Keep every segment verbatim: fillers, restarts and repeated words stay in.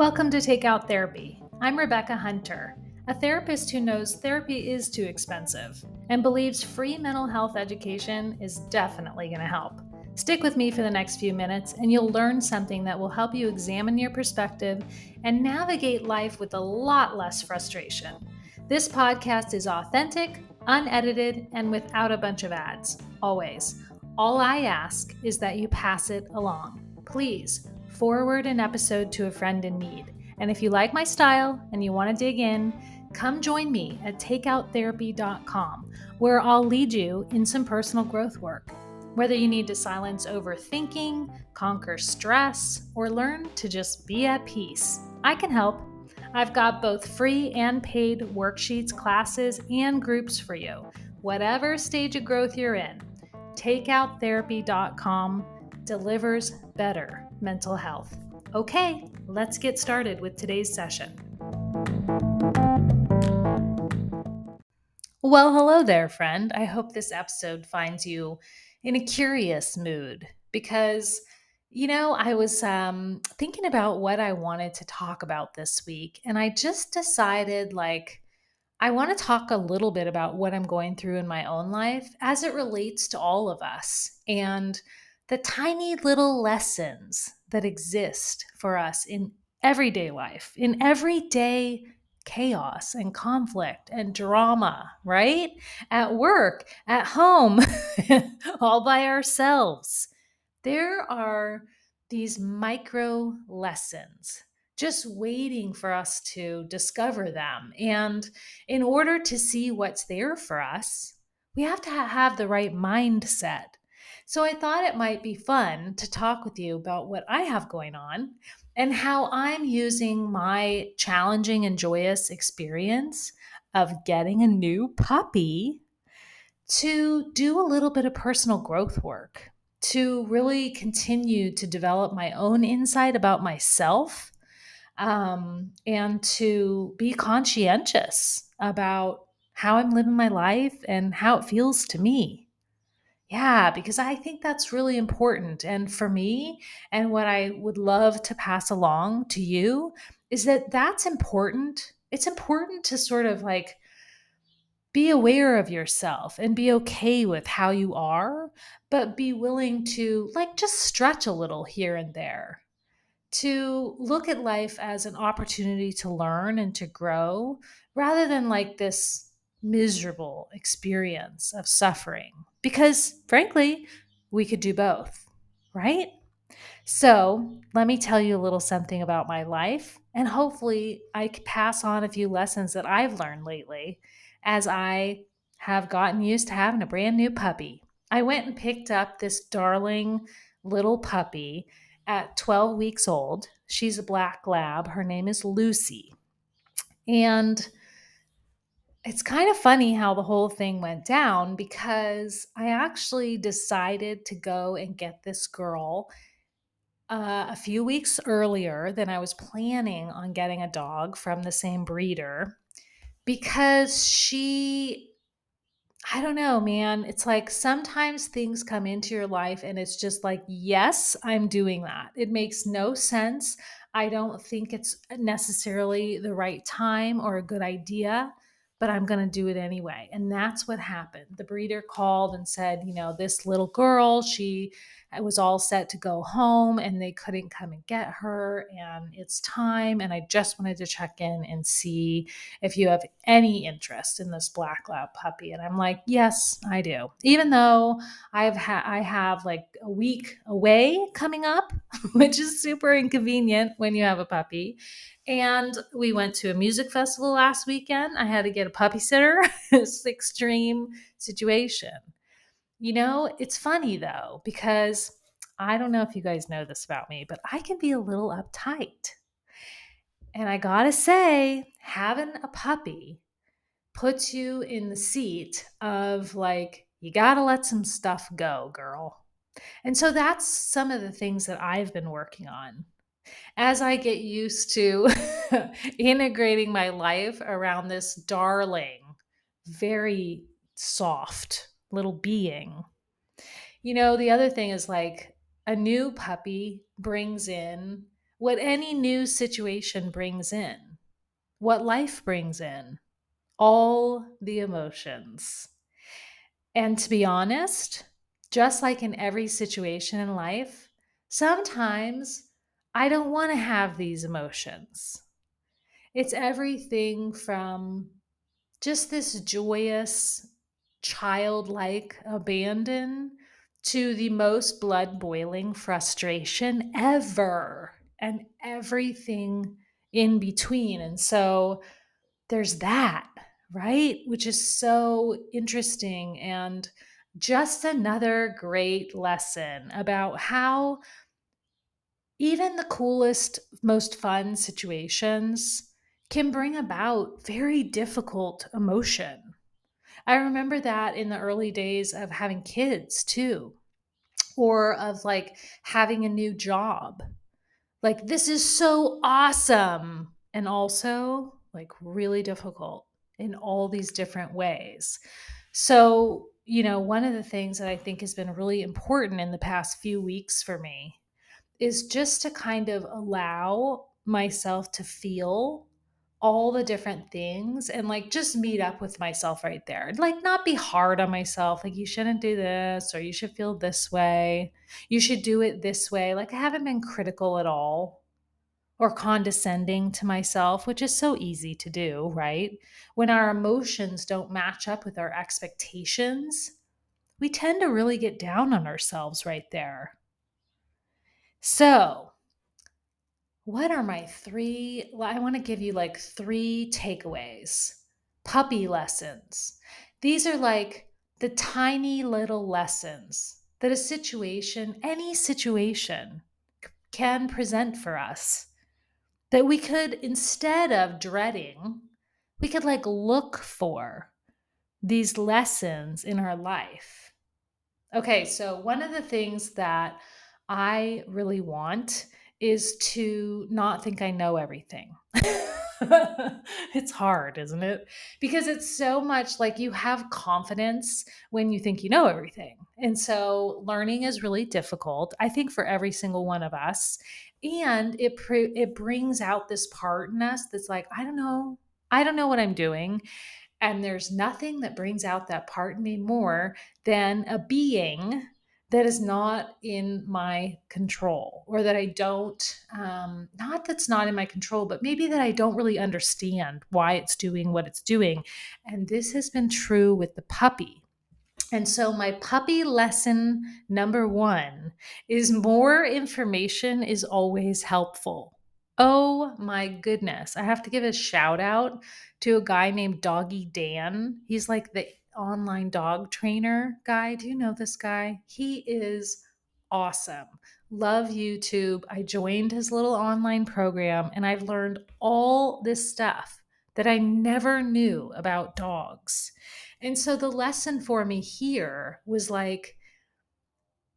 Welcome to Take Out Therapy. I'm Rebecca Hunter, a therapist who knows therapy is too expensive and believes free mental health education is definitely going to help. Stick with me for the next few minutes and you'll learn something that will help you examine your perspective and navigate life with a lot less frustration. This podcast is authentic, unedited, and without a bunch of ads, always. All I ask is that you pass it along. Please forward an episode to a friend in need. And if you like my style and you want to dig in, come join me at take out therapy dot com, where I'll lead you in some personal growth work. Whether you need to silence overthinking, conquer stress, or learn to just be at peace, I can help. I've got both free and paid worksheets, classes, and groups for you, whatever stage of growth you're in. take out therapy dot com delivers better mental health. Okay, let's get started with today's session. Well, hello there, friend. I hope this episode finds you in a curious mood because, you know, I was um, thinking about what I wanted to talk about this week, and I just decided, like, I want to talk a little bit about what I'm going through in my own life as it relates to all of us and the tiny little lessons that exist for us in everyday life, in everyday chaos and conflict and drama, right? At work, at home, all by ourselves. There are these micro lessons just waiting for us to discover them. And in order to see what's there for us, we have to have the right mindset. So I thought it might be fun to talk with you about what I have going on and how I'm using my challenging and joyous experience of getting a new puppy to do a little bit of personal growth work, to really continue to develop my own insight about myself, um, and to be conscientious about how I'm living my life and how it feels to me. Yeah, because I think that's really important. And for me, and what I would love to pass along to you is that that's important. It's important to sort of like be aware of yourself and be okay with how you are, but be willing to like just stretch a little here and there, to look at life as an opportunity to learn and to grow rather than like this miserable experience of suffering, because frankly, we could do both, right? So let me tell you a little something about my life, and hopefully I can pass on a few lessons that I've learned lately as I have gotten used to having a brand new puppy. I went and picked up this darling little puppy at twelve weeks old. She's a black lab. Her name is Lucy. And it's kind of funny how the whole thing went down, because I actually decided to go and get this girl uh, a few weeks earlier than I was planning on getting a dog from the same breeder, because she, I don't know, man, it's like sometimes things come into your life and it's just like, yes, I'm doing that. It makes no sense. I don't think it's necessarily the right time or a good idea, but I'm going to do it anyway. And that's what happened. The breeder called and said, you know, this little girl, she was all set to go home and they couldn't come and get her, and it's time. And I just wanted to check in and see if you have any interest in this black lab puppy. And I'm like, yes, I do. Even though I've ha- I have like a week away coming up, which is super inconvenient when you have a puppy. And we went to a music festival last weekend. I had to get a puppy sitter. It's an extreme situation. You know, it's funny though, because I don't know if you guys know this about me, but I can be a little uptight. And I gotta say, having a puppy puts you in the seat of like, you gotta let some stuff go, girl. And so that's some of the things that I've been working on as I get used to integrating my life around this darling, very soft little being. You know, the other thing is like a new puppy brings in what any new situation brings in, what life brings in, all the emotions. And to be honest, just like in every situation in life, sometimes I don't want to have these emotions. It's everything from just this joyous, childlike abandon to the most blood-boiling frustration ever, and everything in between. And so there's that, right? Which is so interesting, and just another great lesson about how even the coolest, most fun situations can bring about very difficult emotion. I remember that in the early days of having kids too, or of like having a new job. Like, this is so awesome, and also like really difficult in all these different ways. So, you know, one of the things that I think has been really important in the past few weeks for me is just to kind of allow myself to feel all the different things and like just meet up with myself right there. And like not be hard on myself. Like, you shouldn't do this, or you should feel this way. You should do it this way. Like, I haven't been critical at all or condescending to myself, which is so easy to do, right? When our emotions don't match up with our expectations, we tend to really get down on ourselves right there. So what are my three, I want to give you like three takeaways, puppy lessons. These are like the tiny little lessons that a situation, any situation, can present for us that we could, instead of dreading, we could like look for these lessons in our life. Okay, so one of the things that I really want is to not think I know everything. It's hard, isn't it? Because it's so much like you have confidence when you think you know everything. And so learning is really difficult, I think, for every single one of us. And it pr- it brings out this part in us that's like, I don't know, I don't know what I'm doing. And there's nothing that brings out that part in me more than a being that is not in my control, or that I don't, um, not that's not in my control, but maybe that I don't really understand why it's doing what it's doing. And this has been true with the puppy. And so my puppy lesson number one is more information is always helpful. Oh my goodness. I have to give a shout out to a guy named Doggy Dan. He's like the online dog trainer guy. Do you know this guy? He is awesome. Love YouTube. I joined his little online program, and I've learned all this stuff that I never knew about dogs. And so the lesson for me here was like,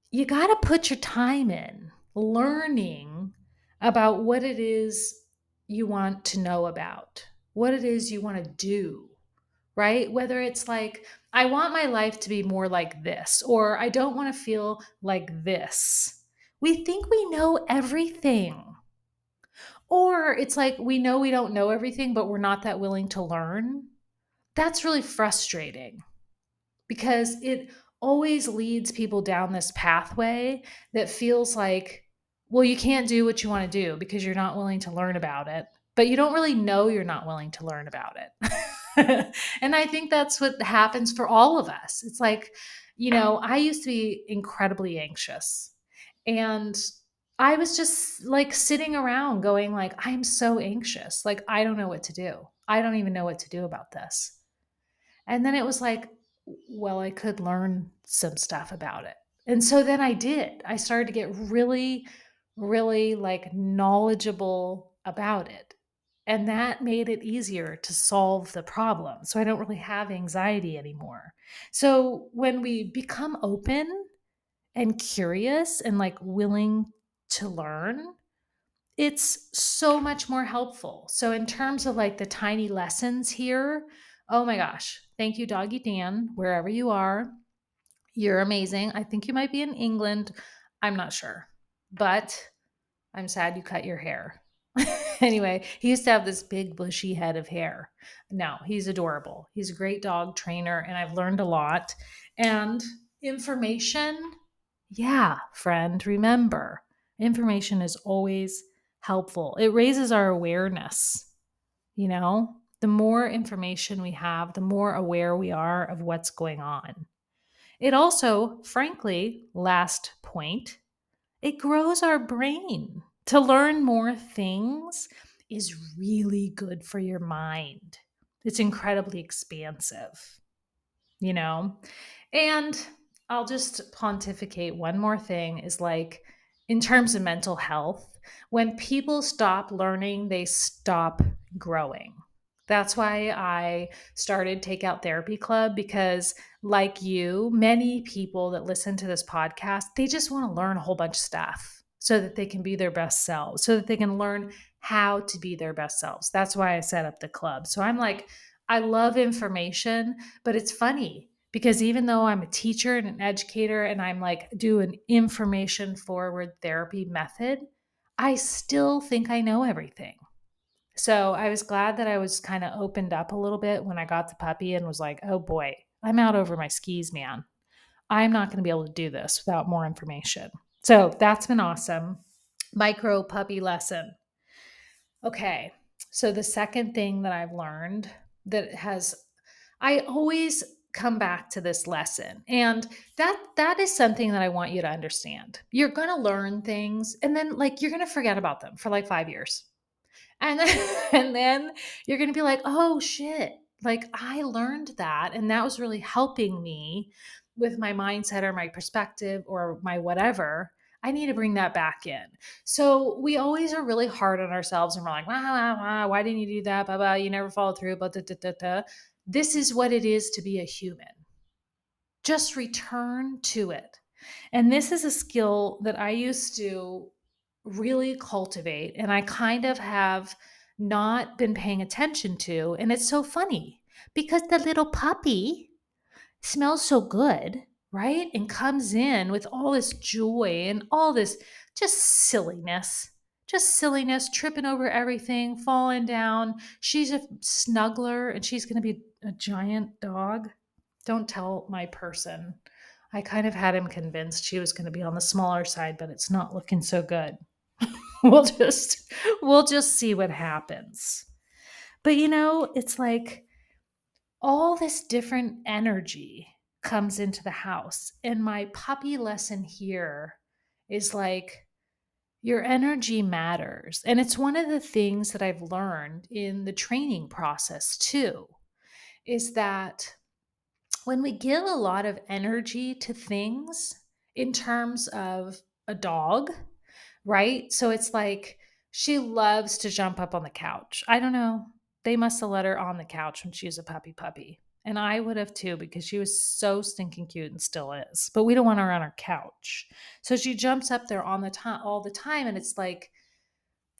you got to put your time in learning about what it is you want to know about, what it is you want to do. Right? Whether it's like, I want my life to be more like this, or I don't want to feel like this. We think we know everything. Or it's like, we know we don't know everything, but we're not that willing to learn. That's really frustrating, because it always leads people down this pathway that feels like, well, you can't do what you want to do because you're not willing to learn about it, but you don't really know you're not willing to learn about it. And I think that's what happens for all of us. It's like, you know, I used to be incredibly anxious, and I was just like sitting around going like, I'm so anxious. Like, I don't know what to do. I don't even know what to do about this. And then it was like, well, I could learn some stuff about it. And so then I did. I started to get really, really like knowledgeable about it. And that made it easier to solve the problem. So I don't really have anxiety anymore. So when we become open and curious and like willing to learn, it's so much more helpful. So in terms of like the tiny lessons here, oh my gosh, thank you, Doggy Dan, wherever you are. You're amazing. I think you might be in England. I'm not sure, but I'm sad you cut your hair. Anyway, he used to have this big bushy head of hair. No, he's adorable. He's a great dog trainer, and I've learned a lot. And information, yeah, friend, remember, information is always helpful. It raises our awareness. You know, the more information we have, the more aware we are of what's going on. It also, frankly, last point, it grows our brain. To learn more things is really good for your mind. It's incredibly expansive, you know? And I'll just pontificate one more thing is like, in terms of mental health, when people stop learning, they stop growing. That's why I started Take Out Therapy Club, because like you, many people that listen to this podcast, they just want to learn a whole bunch of stuff so that they can be their best selves, so that they can learn how to be their best selves. That's why I set up the club. So I'm like, I love information, but it's funny because even though I'm a teacher and an educator and I'm like, do an information forward therapy method, I still think I know everything. So I was glad that I was kind of opened up a little bit when I got the puppy and was like, oh boy, I'm out over my skis, man. I'm not going to be able to do this without more information. So that's been awesome. Micro puppy lesson. Okay. So the second thing that I've learned that has, I always come back to this lesson. And that, that is something that I want you to understand. You're going to learn things and then like, you're going to forget about them for like five years. And then, and then you're going to be like, oh shit. Like I learned that. And that was really helping me with my mindset or my perspective or my whatever. I need to bring that back in. So we always are really hard on ourselves and we're like, wah, wah, wah, why didn't you do that? Blah, blah, you never follow through. Blah, da, da, da, da. This is what it is to be a human. Just return to it. And this is a skill that I used to really cultivate. And I kind of have not been paying attention to. And it's so funny because the little puppy smells so good, right? And comes in with all this joy and all this just silliness, just silliness, tripping over everything, falling down. She's a snuggler and she's going to be a giant dog. Don't tell my person. I kind of had him convinced she was going to be on the smaller side, but it's not looking so good. We'll just, we'll just see what happens. But you know, it's like, all this different energy comes into the house. And my puppy lesson here is like, your energy matters. And it's one of the things that I've learned in the training process too, is that when we give a lot of energy to things in terms of a dog, right? So it's like, she loves to jump up on the couch. I don't know. They must have let her on the couch when she was a puppy puppy. And I would have too, because she was so stinking cute and still is, but we don't want her on our couch. So she jumps up there on the time all the time. And it's like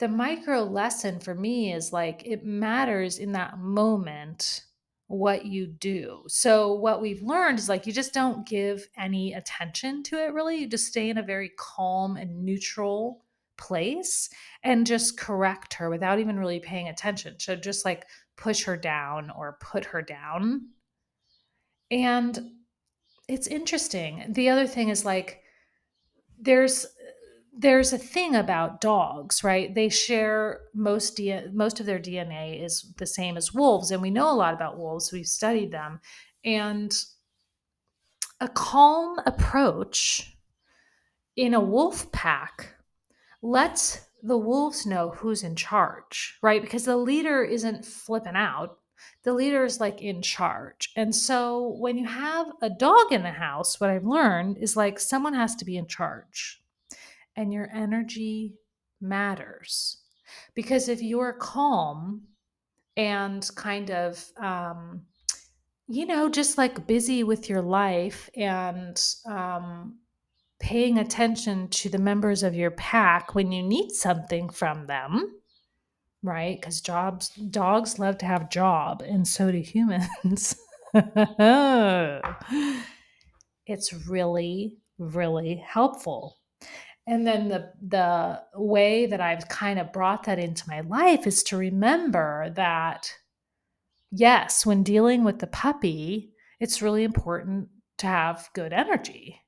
the micro lesson for me is like, it matters in that moment what you do. So what we've learned is like, you just don't give any attention to it. Really. You just stay in a very calm and neutral place and just correct her without even really paying attention. So just like push her down or put her down. And it's interesting. The other thing is like, there's, there's a thing about dogs, right? They share most, D- most of their D N A is the same as wolves. And we know a lot about wolves. We've studied them. And a calm approach in a wolf pack lets the wolves know who's in charge, right? Because the leader isn't flipping out. The leader is like in charge. And so when you have a dog in the house, what I've learned is like someone has to be in charge and your energy matters. Because if you're calm and kind of, um, you know, just like busy with your life and, um, paying attention to the members of your pack when you need something from them, right? Because jobs, dogs love to have job, and so do humans. It's really, really helpful. And then the the way that I've kind of brought that into my life is to remember that, yes, when dealing with the puppy, it's really important to have good energy,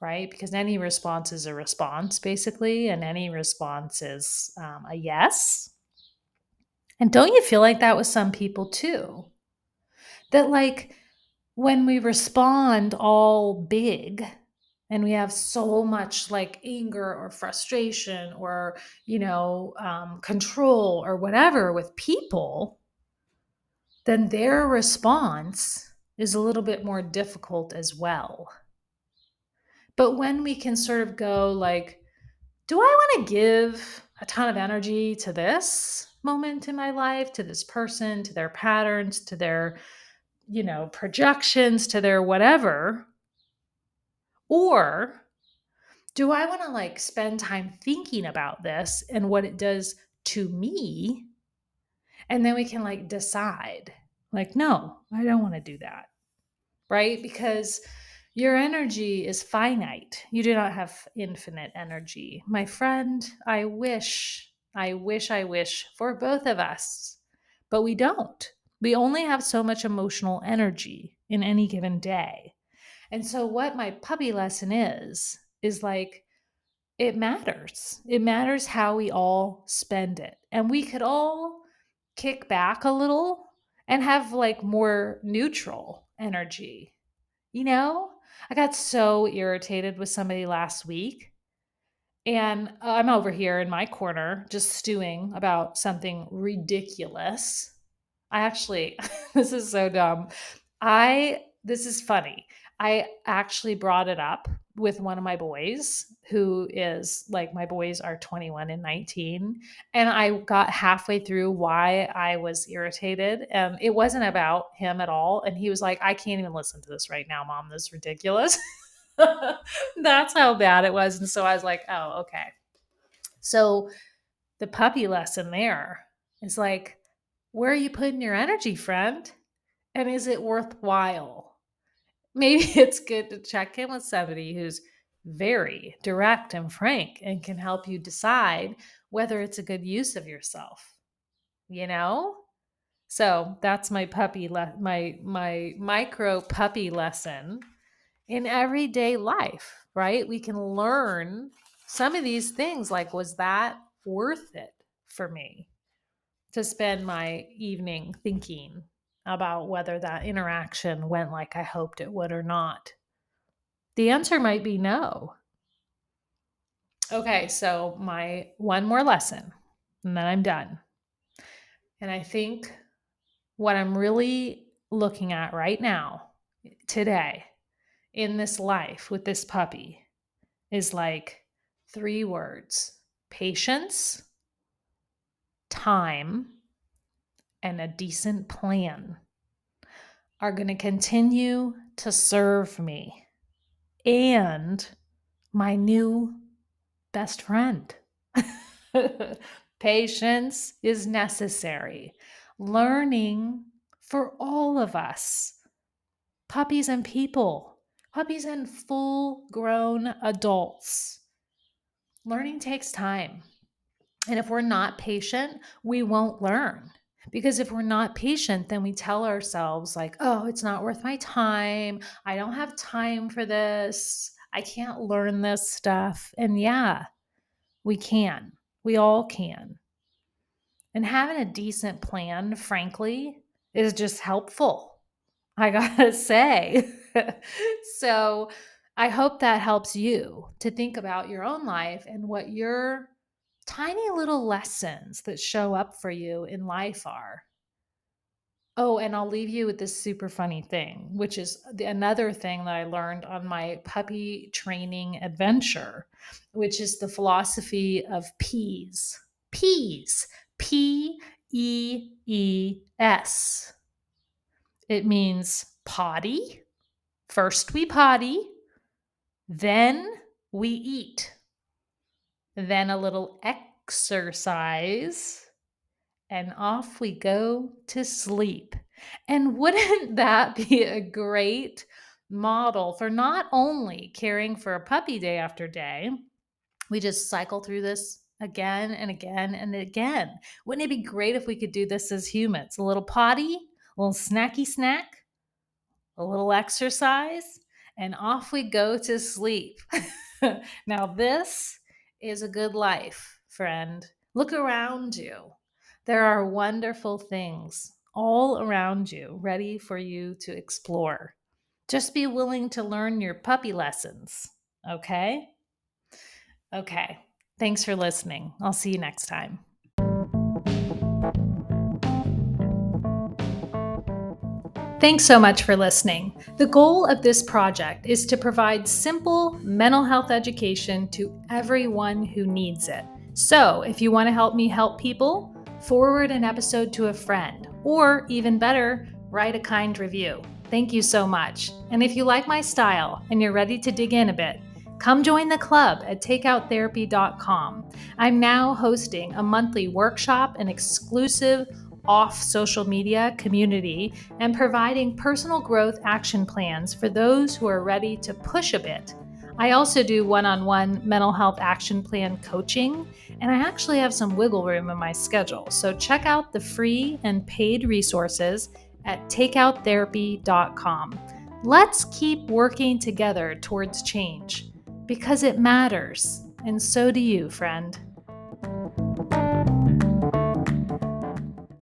right? Because any response is a response, basically, and any response is um, a yes. And don't you feel like that with some people too? That like when we respond all big, and we have so much like anger or frustration or, you know, um, control or whatever with people, then their response is a little bit more difficult as well. But when we can sort of go like, do I want to give a ton of energy to this moment in my life, to this person, to their patterns, to their, you know, projections, to their whatever? Or do I want to like spend time thinking about this and what it does to me? And then we can like decide like, no, I don't want to do that. Right? Because your energy is finite. You do not have infinite energy. My friend, I wish, I wish, I wish for both of us, but we don't. We only have so much emotional energy in any given day. And so what my puppy lesson is, is like, it matters. It matters how we all spend it. And we could all kick back a little and have like more neutral energy. You know, I got so irritated with somebody last week, and I'm over here in my corner just stewing about something ridiculous. I actually, this is so dumb. I, this is funny. I actually brought it up with one of my boys who is like, my boys are twenty-one and nineteen. And I got halfway through why I was irritated. Um, it wasn't about him at all. And he was like, I can't even listen to this right now, Mom. This is ridiculous. That's how bad it was. And so I was like, oh, okay. So the puppy lesson there is like, where are you putting your energy, friend? And is it worthwhile? Maybe it's good to check in with somebody who's very direct and frank and can help you decide whether it's a good use of yourself, you know? So that's my puppy, le- my, my micro puppy lesson in everyday life, right? We can learn some of these things. Like, was that worth it for me to spend my evening thinking about whether that interaction went like I hoped it would or not? The answer might be no. Okay, so my one more lesson, and then I'm done. And I think what I'm really looking at right now, today, in this life with this puppy, is like three words: patience, time, and a decent plan are going to continue to serve me and my new best friend. Patience is necessary. Learning for all of us, puppies and people, puppies and full-grown adults. Learning takes time. And if we're not patient, we won't learn. Because if we're not patient, then we tell ourselves like, oh, it's not worth my time. I don't have time for this. I can't learn this stuff. And yeah, we can. We all can. And having a decent plan, frankly, is just helpful, I gotta say. So I hope that helps you to think about your own life and what your tiny little lessons that show up for you in life are. Oh, and I'll leave you with this super funny thing, which is the, another thing that I learned on my puppy training adventure, which is the philosophy of PEES. PEES. P E E S. It means potty. First we potty, then we eat, then a little exercise, and off we go to sleep. And wouldn't that be a great model for not only caring for a puppy day after day, we just cycle through this again and again and again. Wouldn't it be great if we could do this as humans? A little potty, a little snacky snack, a little exercise, and off we go to sleep. Now this is a good life, friend. Look around you. There are wonderful things all around you, ready for you to explore. Just be willing to learn your puppy lessons, okay? Okay, thanks for listening. I'll see you next time. Thanks so much for listening. The goal of this project is to provide simple mental health education to everyone who needs it. So if you want to help me help people, forward an episode to a friend, or even better, write a kind review. Thank you so much. And if you like my style and you're ready to dig in a bit, come join the club at take out therapy dot com. I'm now hosting a monthly workshop and exclusive off social media community and providing personal growth action plans for those who are ready to push a bit. I also do one-on-one mental health action plan coaching, and I actually have some wiggle room in my schedule. So check out the free and paid resources at take out therapy dot com. Let's keep working together towards change because it matters, and so do you, friend.